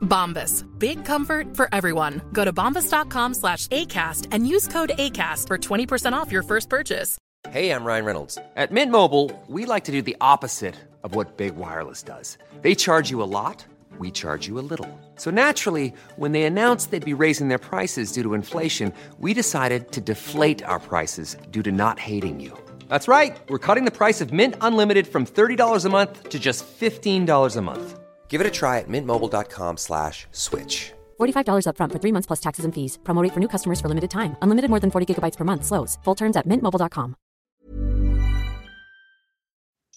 Bombas. Big comfort for everyone. Go to bombas.com/ACAST and use code ACAST for 20% off your first purchase. Hey, I'm Ryan Reynolds. At Mint Mobile, we like to do the opposite of what Big Wireless does. They charge you a lot. We charge you a little. So naturally, when they announced they'd be raising their prices due to inflation, we decided to deflate our prices due to not hating you. That's right. We're cutting the price of Mint Unlimited from $30 a month to just $15 a month. Give it a try at mintmobile.com/switch. $45 up front for 3 months plus taxes and fees. Promo rate for new customers for limited time. Unlimited more than 40 gigabytes per month slows. Full terms at mintmobile.com.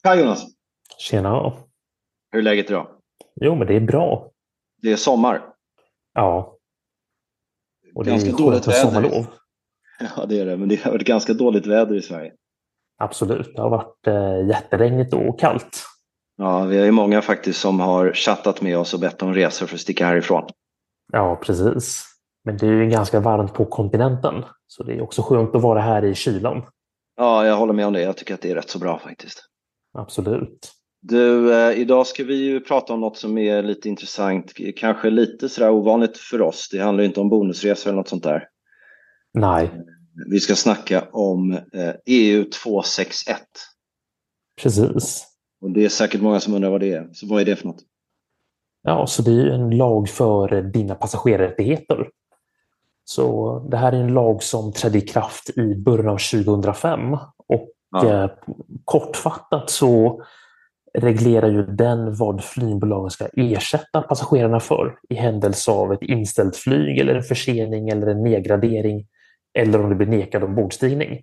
Hej Jonas. Tjena. Hur är läget idag? Jo, men det är bra. Det är sommar. Ja. Och det är ganska dåligt väder. Sommarlov. Ja, det är det. Men det har varit ganska dåligt väder i Sverige. Absolut. Det har varit jätteregnigt och kallt. Ja, vi är ju många faktiskt som har chattat med oss och bett om resor för att sticka härifrån. Ja, precis. Men det är ju ganska varmt på kontinenten. Så det är också skönt att vara här i kylan. Ja, jag håller med om det. Jag tycker att det är rätt så bra faktiskt. Absolut. Du, idag ska vi ju prata om något som är lite intressant, kanske lite sådär ovanligt för oss. Det handlar ju inte om bonusresor eller något sånt där. Nej. Vi ska snacka om EU261. Precis. Och det är säkert många som undrar vad det är. Så vad är det för något? Ja, så det är ju en lag för dina passagerarrättigheter. Så det här är en lag som trädde i kraft i början av 2005. Och kortfattat så reglerar ju den vad flygbolagen ska ersätta passagerarna för i händelse av ett inställt flyg eller en försening eller en nedgradering eller om det blir nekad ombordstigning.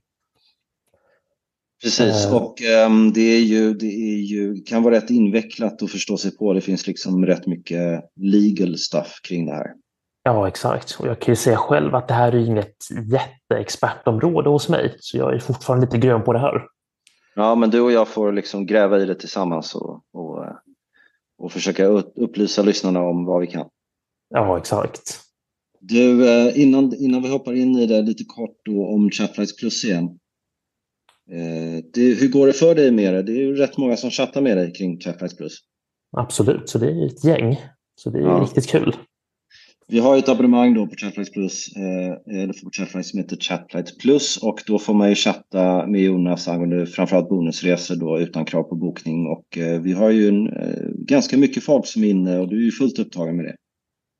Precis, och det kan vara rätt invecklat att förstå sig på. Det finns liksom rätt mycket legal stuff kring det här. Ja, exakt. Och jag kan ju säga själv att det här är inget jätteexpertområde hos mig, så jag är fortfarande lite grön på det här. Ja, men du och jag får liksom gräva i det tillsammans och försöka upplysa lyssnarna om vad vi kan. Ja, exakt. Du, innan vi hoppar in i det lite kort då om Chatlight Plus igen. Hur går det för dig med det? Det är ju rätt många som chattar med dig kring Chatlight Plus. Absolut, så det är ett gäng. Så det är riktigt kul. Vi har ett abonnemang då på Chatflights Plus, eller på Chatflights som heter Chatlight Plus, och då får man ju chatta med Jonas angående framförallt bonusresor då utan krav på bokning, och vi har ju ganska mycket folk som är inne och du är ju fullt upptagen med det.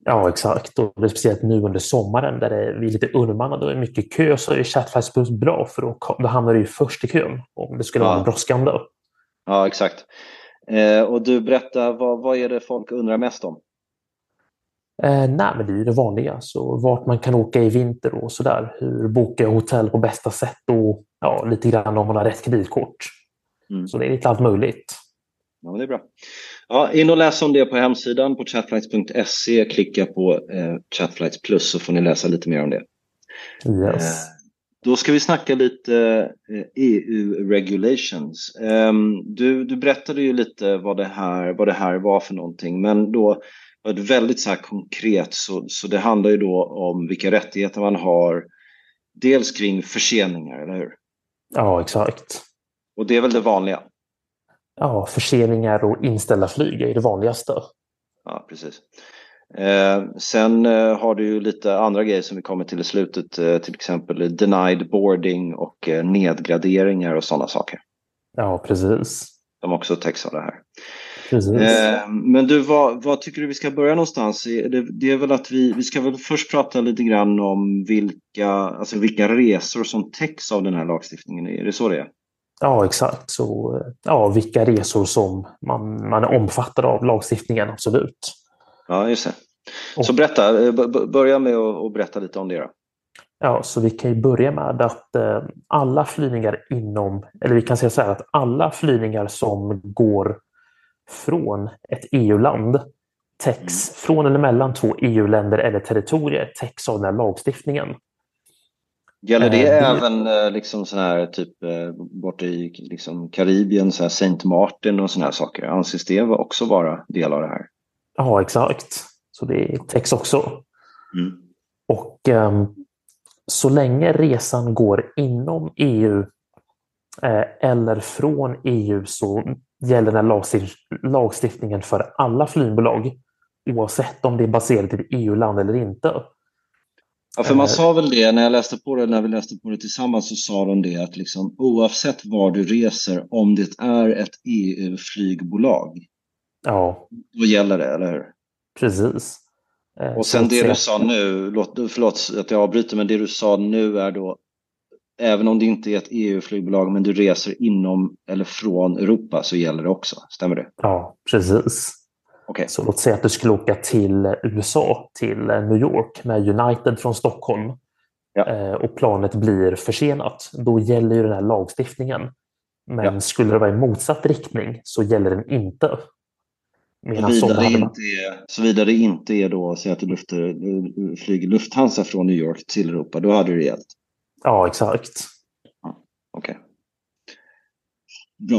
Ja, exakt, och det är speciellt nu under sommaren där vi är lite undermannade och är mycket kö, så är Chatlight Plus bra för då hamnar du ju först i kön om det skulle vara brådskande. Ja, exakt. Och du, berätta, vad är det folk undrar mest om? Nej, men det är ju det vanliga. Så vart man kan åka i vinter och sådär. Hur bokar jag hotell på bästa sätt och lite grann om man har rätt kreditkort. Mm. Så det är lite allt möjligt. Ja, det är bra. Ja, in och läs om det på hemsidan på chatflights.se. Klicka på Chatflights Plus så får ni läsa lite mer om det. Yes. Då ska vi snacka lite EU-regulations. Du berättade ju lite vad det här var för någonting, men då väldigt så här konkret så det handlar ju då om vilka rättigheter man har dels kring förseningar, eller hur? Ja, exakt. Och det är väl det vanliga? Ja, förseningar och inställda flyg är det vanligaste. Ja, precis. Sen har du ju lite andra grejer som vi kommer till i slutet, till exempel denied boarding och nedgraderingar och sådana saker. Ja, precis. De också täcks av det här. Men du, vad tycker du vi ska börja någonstans? Det är väl att vi ska väl först prata lite grann om vilka resor som täcks av den här lagstiftningen. Är det så det är? Ja, exakt. Så, ja, vilka resor som man omfattar av lagstiftningen, absolut. Ja, just det. Så berätta, börja med att berätta lite om det då. Ja, så vi kan ju börja med att alla flygningar alla flygningar som går från ett EU-land täcks från eller mellan två EU-länder eller territorier täcks av den här lagstiftningen. Gäller det även liksom sån här typ borta i liksom Karibien, så här Saint Martin och såna här saker? Anses det också vara del av det här? Ja, exakt. Så det täcks också. Mm. Och så länge resan går inom EU eller från EU så gäller den här lagstiftningen för alla flygbolag oavsett om det är baserat i ett EU-land eller inte. Ja, för man sa väl det, när vi läste på det tillsammans så sa de det att liksom, oavsett var du reser, om det är ett EU-flygbolag, ja, då gäller det, eller hur? Precis. Och sen det du sa nu, förlåt att jag avbryter, men det du sa nu är då, även om det inte är ett EU-flygbolag men du reser inom eller från Europa så gäller det också, stämmer det? Ja, precis. Okay. Så låt säga att du skulle åka till USA, till New York med United från Stockholm, ja, och planet blir försenat. Då gäller ju den här lagstiftningen. Men skulle det vara i motsatt riktning så gäller den inte. Såvida det inte är då så att du flyger Lufthansa från New York till Europa, då hade det gällt. Ja, exakt. Okej. Okay.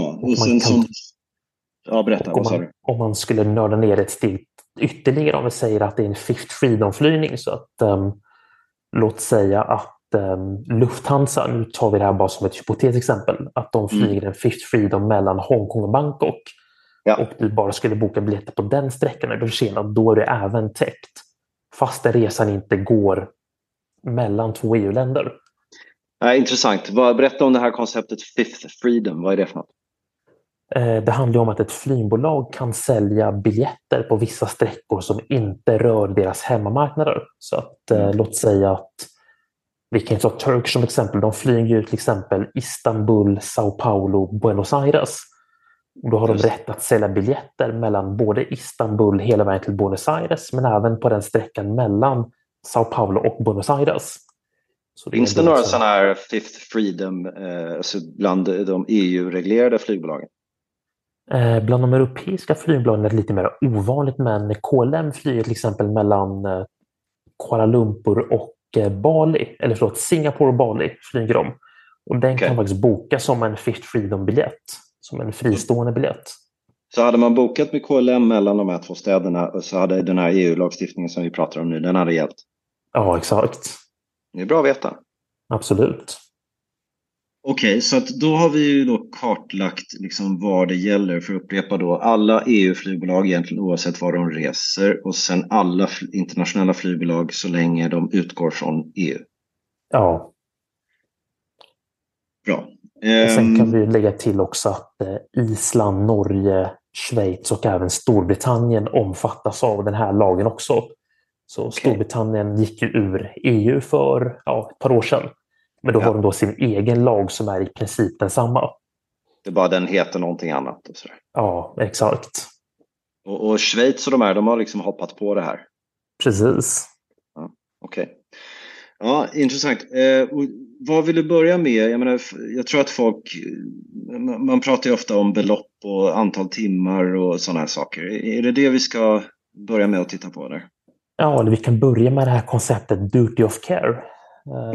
Bra. Och sen som... Ja, berätta. Om man skulle nörda ner ett steg ytterligare, om vi säger att det är en fifth freedom-flygning, så att låt säga att Lufthansa, nu tar vi det här bara som ett hypotetiskt exempel, att de flyger en fifth freedom mellan Hongkong och Bangkok, och du bara skulle boka biljetter på den sträckan när du försenar, då är det även täckt fast resan inte går mellan två EU-länder. Intressant. Berätta om det här konceptet fifth freedom, vad är det för något? Det handlar om att ett flygbolag kan sälja biljetter på vissa sträckor som inte rör deras hemmamarknader. Så att, låt säga att vi kan ta Turkish som exempel. De flyger ju till exempel Istanbul, Sao Paulo, Buenos Aires. Och då har de rätt att sälja biljetter mellan både Istanbul hela vägen till Buenos Aires, men även på den sträckan mellan Sao Paulo och Buenos Aires. Finns det några sådana här fifth freedom bland de EU-reglerade flygbolagen? Bland de europeiska flygbolagen är det lite mer ovanligt, men KLM flyger till exempel mellan Kuala Lumpur och Bali, eller förlåt, Singapore och Bali flyger de. Och den kan faktiskt bokas som en fifth freedom-biljett, som en fristående biljett. Så hade man bokat med KLM mellan de här två städerna så hade den här EU-lagstiftningen som vi pratar om nu, den hade hjälpt. Ja, exakt. Det är bra att veta. Absolut. Okej, så att då har vi ju då kartlagt liksom vad det gäller, för att upprepa då alla EU-flygbolag egentligen oavsett var de reser, och sen alla internationella flygbolag så länge de utgår från EU. Ja. Bra. Sen kan vi lägga till också att Island, Norge, Schweiz och även Storbritannien omfattas av den här lagen också. Så Storbritannien gick ju ur EU för ett par år sedan. Men då har de då sin egen lag som är i princip densamma. Det är bara den heter någonting annat. Och sådär. Ja, exakt. Och Schweiz och de har liksom hoppat på det här. Precis. Ja, okej. Ja, intressant. Vad vill du börja med? Jag tror att man pratar ju ofta om belopp och antal timmar och sådana här saker. Är det vi ska börja med att titta på där? Ja, eller vi kan börja med det här konceptet duty of care.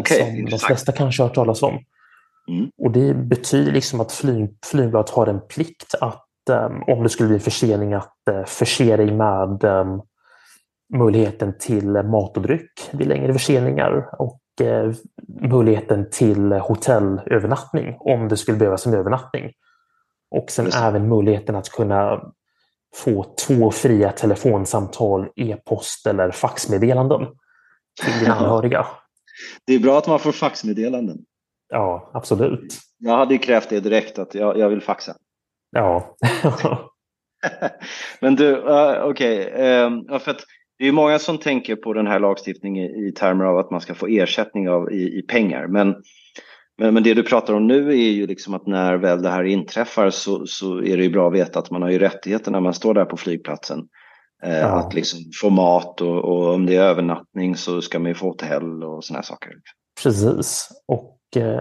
Som de flesta kanske har hört talas om. Och det betyder liksom att flygbolaget har en plikt att om det skulle bli en försening att förse dig med möjligheten till mat och dryck vid längre förseningar och möjligheten till hotellövernattning om det skulle behövas en övernattning. Och sen även möjligheten att kunna få 2 fria telefonsamtal, e-post eller faxmeddelanden till dina anhöriga. Det är bra att man får faxmeddelanden. Ja, absolut. Jag hade ju krävt det direkt att jag vill faxa. Ja. Men du, för att det är ju många som tänker på den här lagstiftningen i termer av att man ska få ersättning av i pengar. Men det du pratar om nu är ju liksom att när väl det här inträffar så är det ju bra att veta att man har ju rättigheter när man står där på flygplatsen. Att liksom få mat och om det är övernattning så ska man ju få hotell och såna här saker. Precis. Och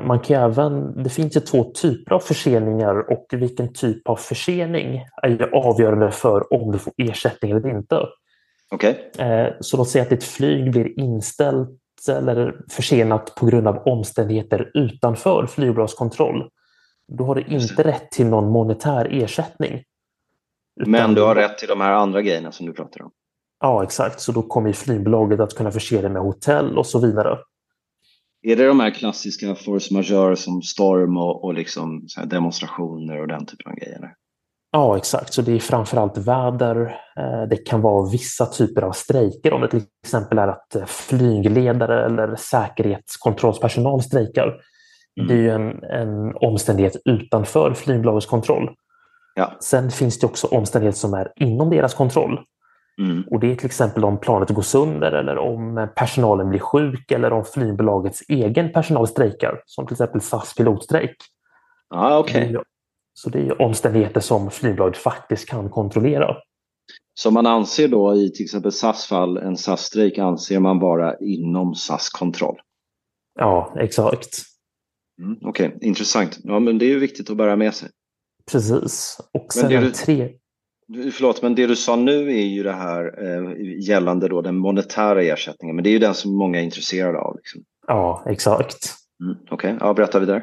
man kan även, det finns ju två typer av förseningar och vilken typ av försening är avgörande för om du får ersättning eller inte. Okej. Så låt säga att ditt flyg blir inställt eller försenat på grund av omständigheter utanför flygbolagskontroll. Då har du inte rätt till någon monetär ersättning. Men du har rätt till de här andra grejerna som du pratar om. Ja, exakt. Så då kommer flygbolaget att kunna förse dig med hotell och så vidare. Är det de här klassiska force majeure som storm och liksom så här demonstrationer och den typen av grejer? Ja, exakt. Så det är framförallt väder. Det kan vara vissa typer av strejker. Om det till exempel är att flygledare eller säkerhetskontrollspersonal strejkar. Mm. Det är ju en omständighet utanför flygbolagets kontroll. Ja. Sen finns det också omständigheter som är inom deras kontroll. Mm. Och det är till exempel om planet går sönder eller om personalen blir sjuk eller om flygbolagets egen personal strejkar. Som till exempel SAS pilotstrejk. Ah, okej. Okay. Så det är omständigheter som flygbolaget faktiskt kan kontrollera. Så man anser då i till exempel SAS fall en SAS-strejk anser man vara inom SAS-kontroll? Ja, exakt. Mm, okej, intressant. Ja, men det är ju viktigt att bära med sig. Precis. Och sen men det du sa nu är ju det här gällande då den monetära ersättningen. Men det är ju den som många är intresserade av. Liksom. Ja, exakt. Mm, okej, berätta vidare.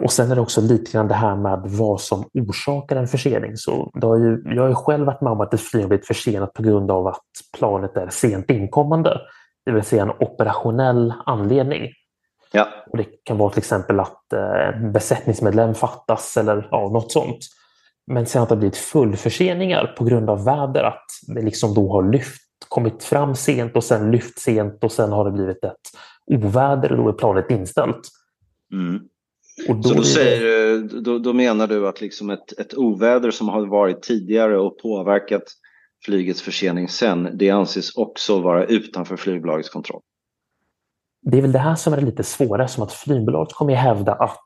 Och sen är det också lite grann det här med vad som orsakar en försening. Så jag har ju själv varit med om att ett flyg har blivit försenat på grund av att planet är sent inkommande. Det vill säga en operationell anledning. Ja. Och det kan vara till exempel att besättningsmedlem fattas eller något sånt. Men sen att det har blivit fullförseningar på grund av väder, att det liksom då har kommit fram sent och sen lyft sent och sen har det blivit ett oväder och då är planet inställt. Mm. Så då menar du att liksom ett oväder som har varit tidigare och påverkat flygets försening sen, det anses också vara utanför flygbolagets kontroll? Det är väl det här som är lite svårare, som att flygbolaget kommer hävda att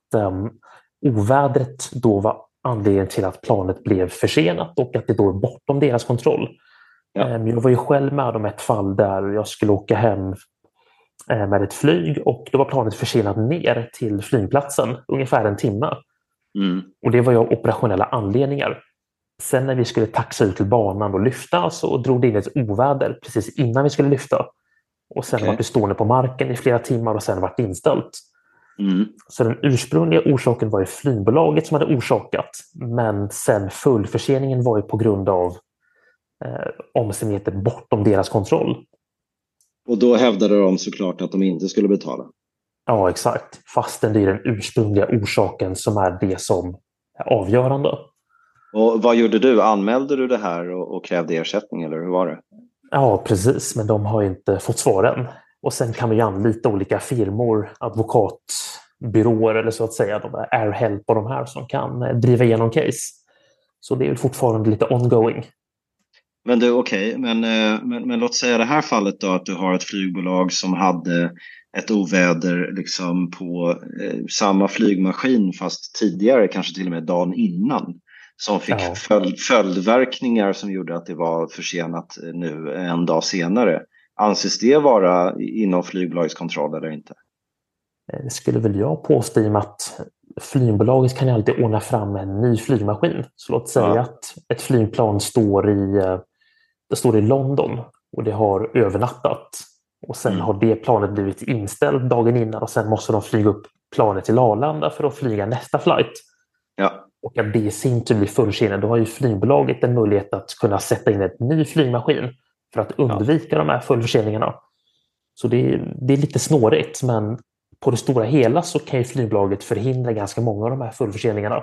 ovädret då var anledningen till att planet blev försenat och att det då är bortom deras kontroll. Ja. Jag var ju själv med om ett fall där jag skulle åka hem med ett flyg och då var planet försenat ner till flygplatsen ungefär en timme. Mm. Och det var ju operationella anledningar. Sen när vi skulle taxa ut till banan och lyfta så drog det in ett oväder precis innan vi skulle lyfta. Och sen var det stående på marken i flera timmar och sen var det inställt. Mm. Så den ursprungliga orsaken var ju flygbolaget som hade orsakat. Men sen fullförseningen var ju på grund av omständigheter bortom deras kontroll. Och då hävdade de såklart att de inte skulle betala. Ja, exakt. Fastän det är den ursprungliga orsaken som är det som är avgörande. Och vad gjorde du? Anmälde du det här och krävde ersättning eller hur var det? Ja, precis. Men de har ju inte fått svaren. Och sen kan man ju anlita olika firmor, advokatbyråer eller så att säga. De där AirHelp och de här som kan driva igenom case. Så det är ju fortfarande lite ongoing. Men du, men låt säga det här fallet då att du har ett flygbolag som hade ett oväder liksom på samma flygmaskin fast tidigare, kanske till och med dagen innan, som fick följdverkningar som gjorde att det var försenat nu en dag senare. Anses det vara inom flygbolagets kontroll eller inte? Det skulle väl jag påstå i och med att flygbolaget kan alltid ordna fram en ny flygmaskin. Så låt säga att ett flygplan står i London och det har övernattat. Och sen har det planet blivit inställt dagen innan och sen måste de flyga upp planet till Arlanda för att flyga nästa flight. Ja. Och att det i sin tur blir försenat. Då har ju flygbolaget en möjlighet att kunna sätta in en ny flygmaskin för att undvika de här fullförseningarna. Så det är lite snårigt, men på det stora hela så kan ju flygbolaget förhindra ganska många av de här fullförseningarna.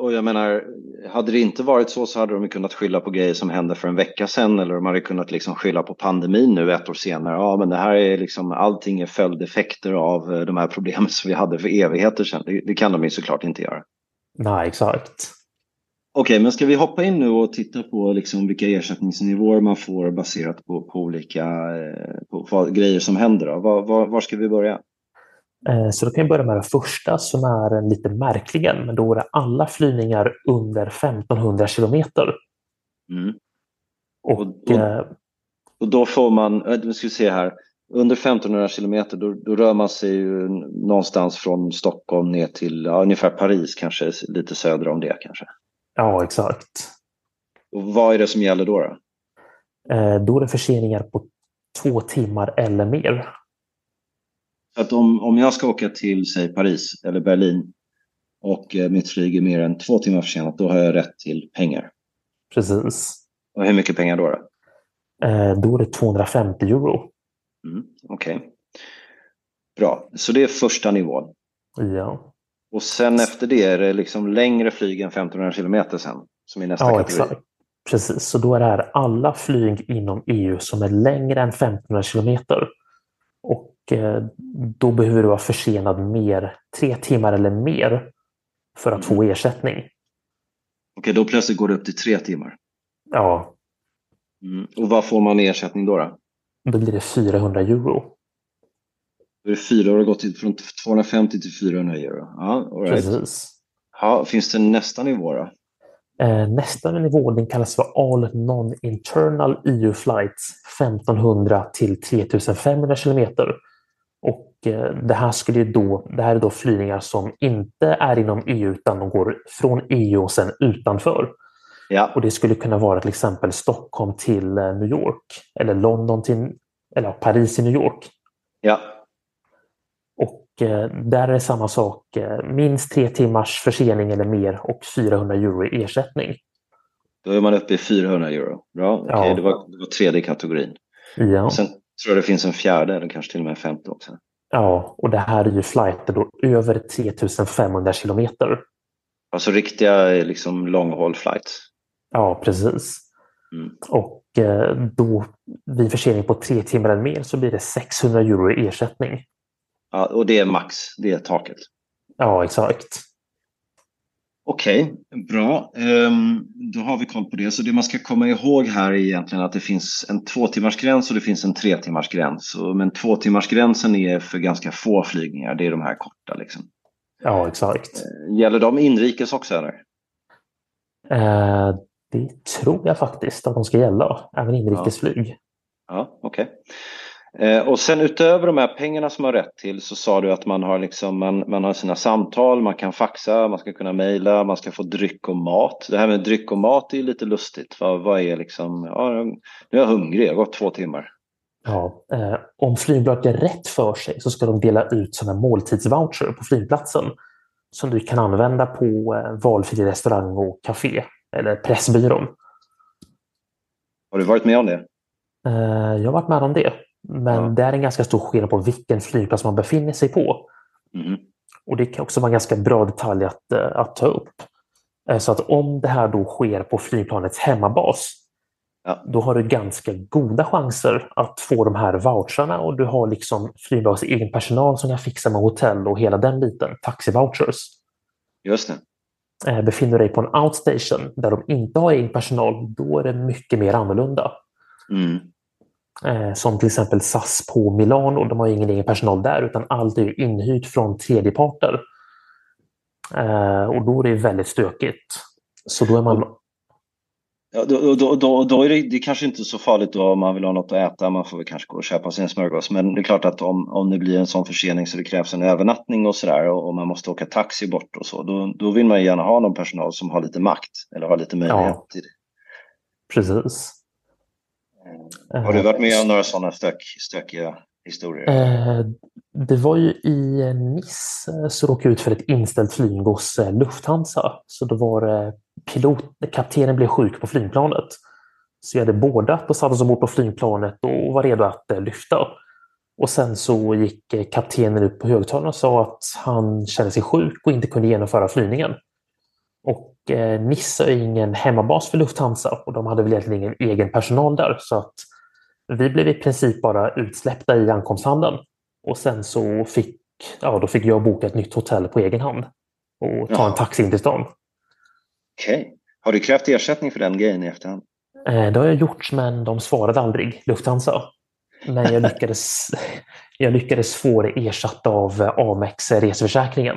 Och jag menar, hade det inte varit så hade de kunnat skylla på grejer som hände för en vecka sedan, eller de hade kunnat liksom skylla på pandemin nu ett år senare. Ja, men det här är liksom, allting är följdeffekter av de här problemen som vi hade för evigheter sedan. Det kan de ju såklart inte göra. Nej, exakt. Okej, men ska vi hoppa in nu och titta på liksom vilka ersättningsnivåer man får baserat på olika på grejer som händer? Då? Var ska vi börja? Så då kan jag börja med den första som är lite märkligen, men då är det alla flygningar under 1500 kilometer. Mm. Och då får man, vi ska se här, under 1500 kilometer då rör man sig ju någonstans från Stockholm ner till ungefär Paris, kanske lite söder om det kanske. Ja, exakt. Och vad är det som gäller då? Då är det förseningar på 2 timmar eller mer. Att om jag ska åka till, säg, Paris eller Berlin och mitt flyg är mer än 2 timmar försenat, då har jag rätt till pengar. Precis. Och hur mycket pengar då? Då är det 250 euro. Mm, okej. Bra, så det är första nivån. Ja. Och sen efter det är det liksom längre flyg än 1500 kilometer sen, som är nästa kategori. Exakt. Precis, så då är det här alla flyg inom EU som är längre än 1500 kilometer. Och då behöver du vara försenad mer 3 timmar eller mer för att få ersättning. Okej, då plötsligt går det upp till 3 timmar. Ja. Mm. Och vad får man i ersättning då? Då blir det 400 euro. Då är det 4 år och gått från 250 till 400 euro. Ja, all right. Precis. Ja, finns det nästa nivå då? Nästa nivå, den kallas för All Non-Internal EU Flights 1500 till 3500 kilometer. Och det här är då flygningar som inte är inom EU utan de går från EU och sen utanför. Ja. Och det skulle kunna vara till exempel Stockholm till New York eller London till eller Paris till New York. Ja. Och där är det samma sak, minst 3 timmars försening eller mer och 400 euro i ersättning. Då är man uppe i 400 euro. Bra, okej, ja. Det var tredje kategorin. Ja. Och sen tror jag det finns en fjärde eller kanske till och med en femte också. Ja, och det här är ju flighter då över 3500 kilometer. Alltså riktiga liksom long-haul flights. Ja, precis. Mm. Och då vid försening på 3 timmar eller mer så blir det 600 euro i ersättning. Ja, och det är max, det är taket. Ja, exakt. Okej, bra. Då har vi koll på det. Så det man ska komma ihåg här är egentligen att det finns en 2-timmarsgräns och det finns en 3-timmarsgräns. Men 2-timmarsgränsen är för ganska få flygningar, det är de här korta liksom. Ja, exakt. Gäller de inrikes också eller? Det tror jag faktiskt att de ska gälla, även inrikesflyg. Ja, okej. Och sen utöver de här pengarna som man har rätt till så sa du att man har, liksom, man har sina samtal, man kan faxa, man ska kunna mejla, man ska få dryck och mat. Det här med dryck och mat är ju lite lustigt. Vad är liksom, ja, nu är jag hungrig, jag har gått 2 timmar. Ja, om flygbolaget är rätt för sig så ska de dela ut sådana måltidsvoucher på flygplatsen som du kan använda på valfri restaurang och café eller pressbyrån. Har du varit med om det? Jag har varit med om det. Men det är en ganska stor skillnad på vilken flygplats man befinner sig på. Mm. Och det kan också vara en ganska bra detalj att ta upp. Så att om det här då sker på flygplanets hemmabas, då har du ganska goda chanser att få de här voucherna och du har liksom flygbolagets egen personal som kan fixa med hotell och hela den biten, taxi-vouchers. Just det. Befinner du dig på en outstation där de inte har egen personal, då är det mycket mer annorlunda. Mm. Som till exempel SAS på Milano, och de har ingen egen personal där utan allt är inhyrt från tredjeparter. Och då är det väldigt stökigt. Så då är man... Ja, då är det kanske inte så farligt då om man vill ha något att äta. Man får väl kanske gå och köpa sin smörgås. Men det är klart att om det blir en sån försening så det krävs en övernattning och sådär och man måste åka taxi bort och så. Då vill man gärna ha någon personal som har lite makt eller har lite möjlighet till det. Precis. Har du varit med om några sådana stökiga historier? Det var ju i Nice så råkade jag ut för ett inställt flyg hos Lufthansa. Så då var kaptenen blev sjuk på flygplanet. Så jag hade bordat och satt oss ombord på flygplanet och var redo att lyfta. Och sen så gick kaptenen upp på högtalarna och sa att han kände sig sjuk och inte kunde genomföra flygningen. Och Nice är ingen hemmabas för Lufthansa och de hade väl egentligen ingen egen personal där, så att vi blev i princip bara utsläppta i ankomsthandeln och sen så fick jag boka ett nytt hotell på egen hand och ta en taxi in till stan. Okej. Okay. Har du krävt ersättning för den grejen i efterhand? Det har jag gjort, men de svarade aldrig, Lufthansa. Men jag lyckades få det ersatt av Amex reseförsäkringen.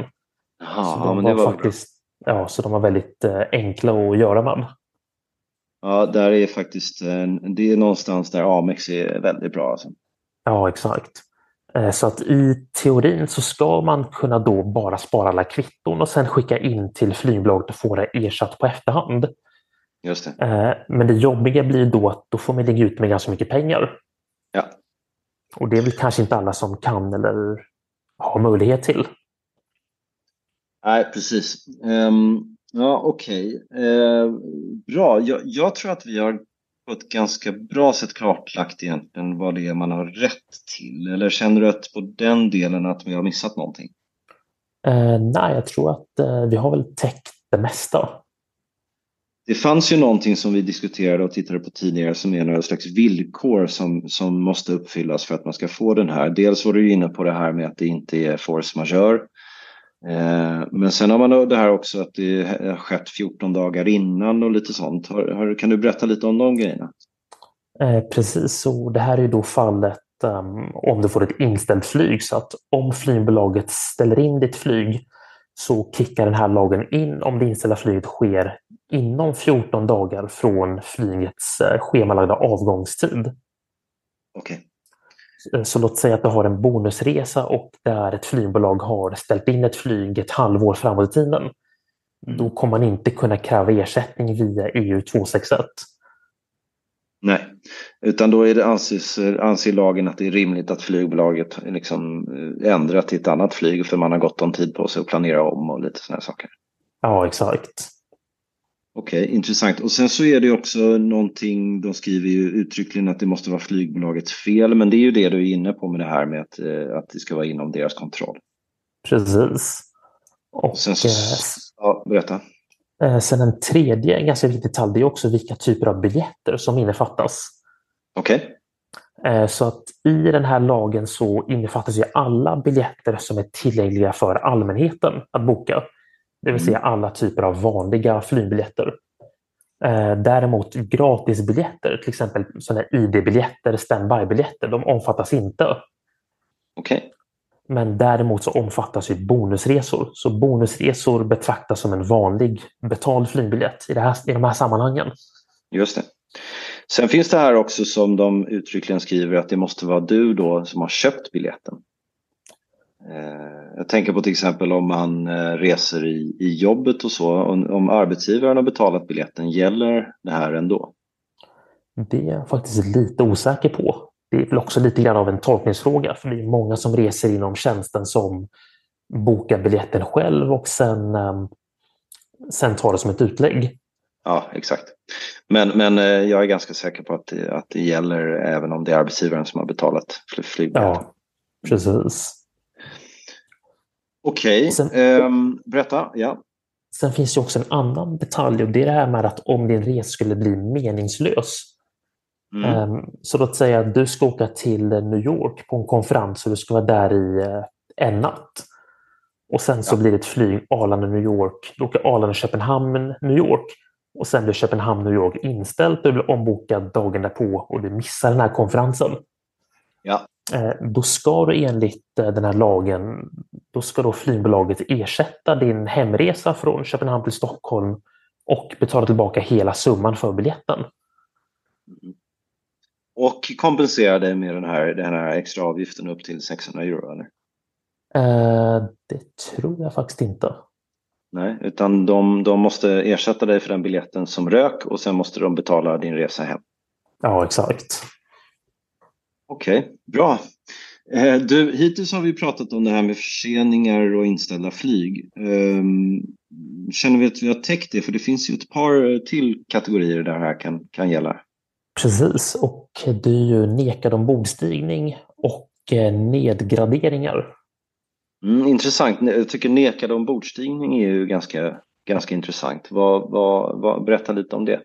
Så de var väldigt enkla att göra med. Ja, där är faktiskt, det är någonstans där Amex är väldigt bra. Alltså. Ja, exakt. Så att i teorin så ska man kunna då bara spara alla kvitton och sen skicka in till Flynbloggets och få det ersatt på efterhand. Just det. Men det jobbiga blir då att då får man lägga ut med ganska mycket pengar. Ja. Och det är väl kanske inte alla som kan eller har möjlighet till. Nej, precis. Okej. Bra. Jag tror att vi har på ett ganska bra sätt klartlagt egentligen vad det är man har rätt till. Eller känner du att på den delen att vi har missat någonting? Nej, jag tror att vi har väl täckt det mesta. Det fanns ju någonting som vi diskuterade och tittade på tidigare som är några slags villkor som måste uppfyllas för att man ska få den här. Dels var du inne på det här med att det inte är force majeure. Men sen har man det här också att det har skett 14 dagar innan och lite sånt. Kan du berätta lite om de grejerna? Precis, så det här är då fallet om du får ett inställt flyg. Så att om flygbolaget ställer in ditt flyg så kickar den här lagen in om det inställda flyget sker inom 14 dagar från flygets schemalagda avgångstid. Okej. Så låt säga att du har en bonusresa och där ett flygbolag har ställt in ett flyg ett halvår framåt i tiden. Då kommer man inte kunna kräva ersättning via EU261. Nej, utan då är det anser lagen att det är rimligt att flygbolaget liksom ändrar till ett annat flyg för man har gott om tid på sig att planera om och lite sådana saker. Ja, exakt. Okej, intressant. Och sen så är det också någonting, de skriver ju uttryckligen att det måste vara flygbolagets fel, men det är ju det du är inne på med det här med att det ska vara inom deras kontroll. Precis. Och sen så, berätta. Sen en tredje ganska viktig detalj, det är också vilka typer av biljetter som innefattas. Okej. Så att i den här lagen så innefattas ju alla biljetter som är tillgängliga för allmänheten att boka. Det vill säga alla typer av vanliga flygbiljetter. Däremot gratisbiljetter, till exempel sådana ID-biljetter, standby-biljetter, de omfattas inte. Okej. Men däremot så omfattas ju bonusresor. Så bonusresor betraktas som en vanlig betald flygbiljett i de här sammanhangen. Just det. Sen finns det här också som de uttryckligen skriver att det måste vara du då som har köpt biljetten. Jag tänker på till exempel om man reser i jobbet och så. Om arbetsgivaren har betalat biljetten, gäller det här ändå? Det är jag faktiskt lite osäker på. Det är väl också lite grann av en tolkningsfråga. För det är många som reser inom tjänsten som bokar biljetten själv och sen tar det som ett utlägg. Ja, exakt. Men jag är ganska säker på att det gäller även om det är arbetsgivaren som har betalat flygbiljetten. Ja, precis. Okej, berätta. Ja. Sen finns det också en annan detalj och det är det här med att om din resa skulle bli meningslös. Så låt säga att du ska åka till New York på en konferens och du ska vara där i en natt. Och sen så blir det ett flyg Arlanda-New York, du åker Arlanda-Köpenhamn-New York och sen blir Köpenhamn-New York inställt och blir ombokad dagen därpå och du missar den här konferensen. Ja. Då ska du enligt den här lagen, då ska då flygbolaget ersätta din hemresa från Köpenhamn till Stockholm och betala tillbaka hela summan för biljetten. Och kompensera dig med den här extra avgiften upp till 600 euro, eller? Det tror jag faktiskt inte. Nej, utan de måste ersätta dig för den biljetten som rök och sen måste de betala din resa hem. Ja, exakt. Okej, bra. Du, hittills har vi pratat om det här med förseningar och inställda flyg. Känner vi att vi har täckt det? För det finns ju ett par till kategorier där det här kan gälla. Precis, och det är ju nekad ombordstigning och nedgraderingar. Intressant. Jag tycker nekad ombordstigning är ju ganska intressant. Berätta lite om det.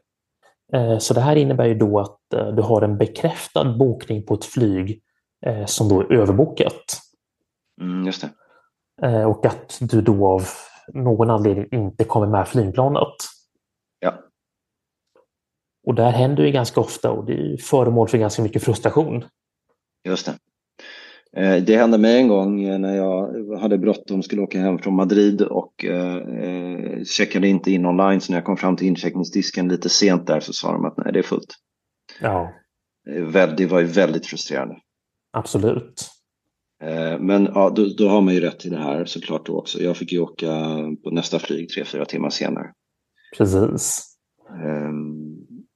Så det här innebär ju då att du har en bekräftad bokning på ett flyg som då är överbokat. Just det. Och att du då av någon anledning inte kommer med flygplanet. Ja. Och där händer ju ganska ofta och det är föremål för ganska mycket frustration. Just det. Det hände mig en gång när jag hade bråttom, skulle åka hem från Madrid och checkade inte in online, så när jag kom fram till incheckningsdisken lite sent där så sa de att nej, det är fullt. Ja. Det var ju väldigt frustrerande. Absolut. Men ja, då har man ju rätt till det här såklart då också. Jag fick ju åka på nästa flyg 3-4 timmar senare. Precis.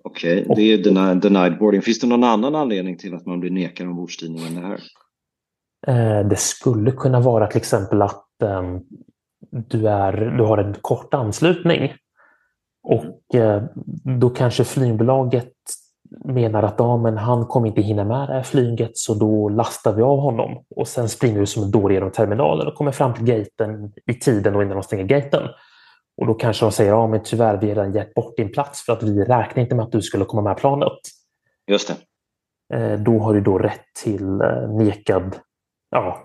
Okej, det är denied boarding. Finns det någon annan anledning till att man blir nekad ombordstigning än det här? Det skulle kunna vara till exempel att du har en kort anslutning och då kanske flygbolaget menar att men han kommer inte hinna med det här flyget, så då lastar vi av honom och sen springer du som en dåre genom terminalen och kommer fram till gaten i tiden och innan de stänger gaten. Och då kanske de säger men tyvärr, vi har redan gett bort din plats för att vi räknar inte med att du skulle komma med planet. Just det. Då har du då rätt till nekad,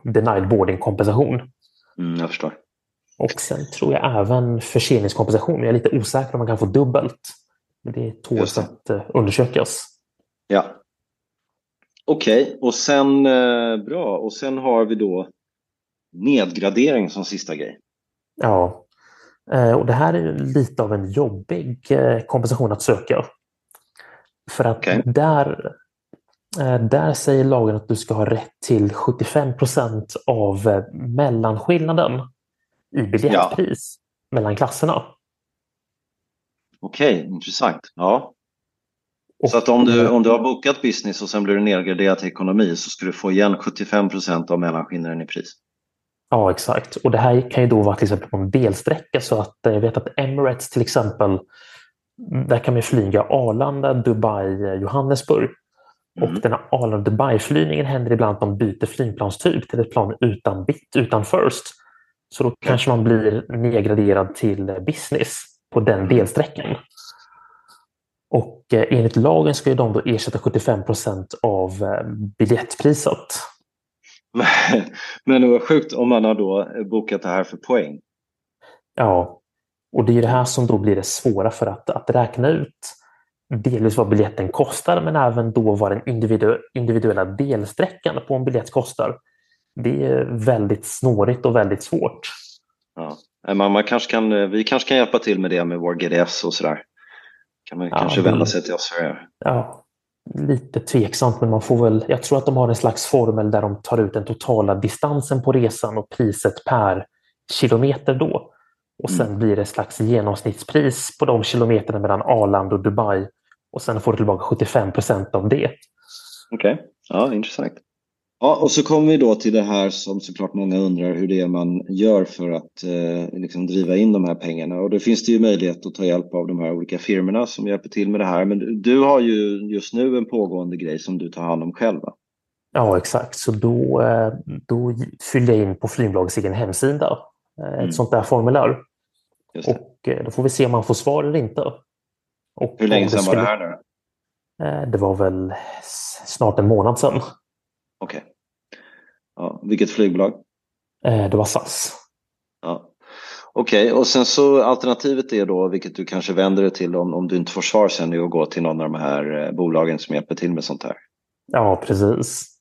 denied boarding kompensation. Jag förstår. Och sen tror jag även förseningskompensation. Jag är lite osäker om man kan få dubbelt. Men det tål att undersökas. Ja. Okej, och sen bra. Och sen har vi då nedgradering som sista grej. Ja. Och det här är lite av en jobbig kompensation att söka. För att där säger lagen att du ska ha rätt till 75% av mellanskillnaden i biljettpris mellan klasserna. Okej, intressant. Ja. Så att om du har bokat business och sen blir du nedgraderad till ekonomi, så ska du få igen 75% av mellanskillnaden i pris. Ja, exakt. Och det här kan ju då vara till exempel på en delsträcka, så att jag vet att Emirates till exempel, där kan man flyga Arlanda, Dubai, Johannesburg. Mm. Och den här Arlanda-Dubai-flygningen händer ibland att man byter flygplanstyp till ett plan utan bit, utan first. Så då kanske man blir nedgraderad till business på den delsträckan. Och enligt lagen ska ju de då ersätta 75% av biljettpriset. Men det var sjukt om man har då bokat det här för poäng. Ja, och det är ju det här som då blir det svåra för att räkna ut. Delvis vad biljetten kostar, men även då vad den individuella delsträckan på en biljett kostar. Det är väldigt snårigt och väldigt svårt. Ja. Vi kanske kan hjälpa till med det med vår GDS och sådär. Kan man kanske vända sig till oss för det. Ja, lite tveksamt, men man får väl, jag tror att de har en slags formel där de tar ut den totala distansen på resan och priset per kilometer då. Och sen blir det ett slags genomsnittspris på de kilometerna mellan Arlanda och Dubai. Och sen får du tillbaka 75% av det. Okej. Ja, intressant. Ja, och så kommer vi då till det här som såklart många undrar, hur det är man gör för att driva in de här pengarna. Och då finns det ju möjlighet att ta hjälp av de här olika firmorna som hjälper till med det här. Men du har ju just nu en pågående grej som du tar hand om själv, va? Ja, exakt. Så då fyller jag in på Flynbloggets egen hemsida ett sånt där formulär. Och då får vi se om man får svar eller inte. Och hur länge sedan var det här nu? Det var väl snart en månad sedan. Okej. Ja, vilket flygbolag? Det var SAS. Ja. Okej, och sen så alternativet är då, vilket du kanske vänder dig till om du inte får svar sen, är att gå till någon av de här bolagen som hjälper till med sånt här. Ja, precis.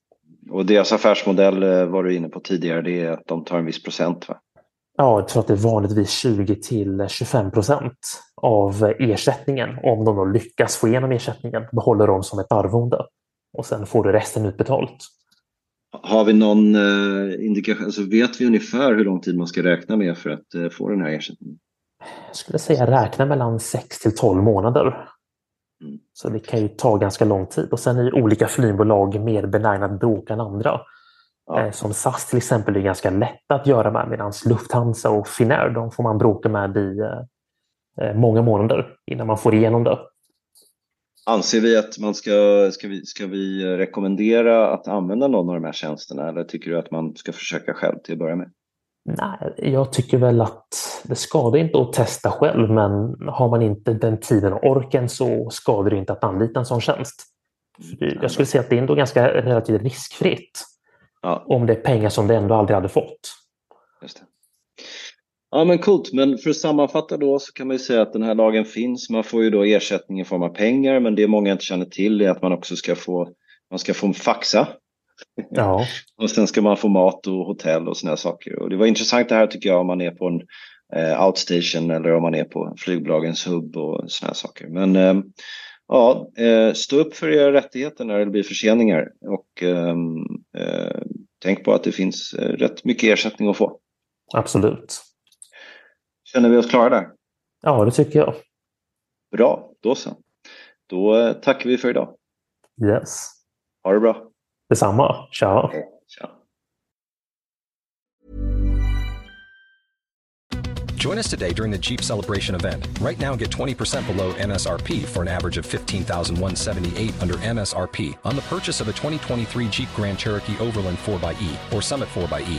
Och deras affärsmodell var du inne på tidigare, det är att de tar en viss procent, va? Ja, jag tror att det är vanligtvis 20-25% av ersättningen. Om de då lyckas få igenom ersättningen, behåller de som ett arvode och sen får du resten utbetalt. Har vi någon indikation, alltså vet vi ungefär hur lång tid man ska räkna med för att få den här ersättningen? Jag skulle säga räkna mellan 6-12 månader. Så det kan ju ta ganska lång tid. Och sen är olika flygbolag mer benägna att bråka än andra. Ja. Som SAS till exempel är ganska lätt att göra med, medan Lufthansa och Finnair, de får man bråka med i många månader innan man får igenom det. Anser vi att man ska vi rekommendera att använda någon av de här tjänsterna, eller tycker du att man ska försöka själv till att börja med? Nej, jag tycker väl att det skadar inte att testa själv, men har man inte den tiden och orken så skadar det inte att anlita en sån tjänst. Jag skulle säga att det är ändå ganska relativt riskfritt. Ja. Om det är pengar som du ändå aldrig hade fått. Just det. Ja, men coolt. Men för att sammanfatta då så kan man ju säga att den här lagen finns. Man får ju då ersättning i form av pengar, men det många inte känner till är att man också ska få en faxa. Ja. Och sen ska man få mat och hotell och såna här saker. Och det var intressant det här tycker jag om man är på en outstation eller om man är på flygbolagens hubb och såna här saker. Men stå upp för era rättigheter när det blir förseningar. Och tänk på att det finns rätt mycket ersättning att få. Absolut. Känner vi oss klara där? Ja, det tycker jag. Bra, då så. Då tackar vi för idag. Yes. Ha det bra. Detsamma. Tja. Okay. Tja. Join us today during the Jeep Celebration event. Right now, get 20% below MSRP for an average of $15,178 under MSRP on the purchase of a 2023 Jeep Grand Cherokee Overland 4xe or Summit 4xe.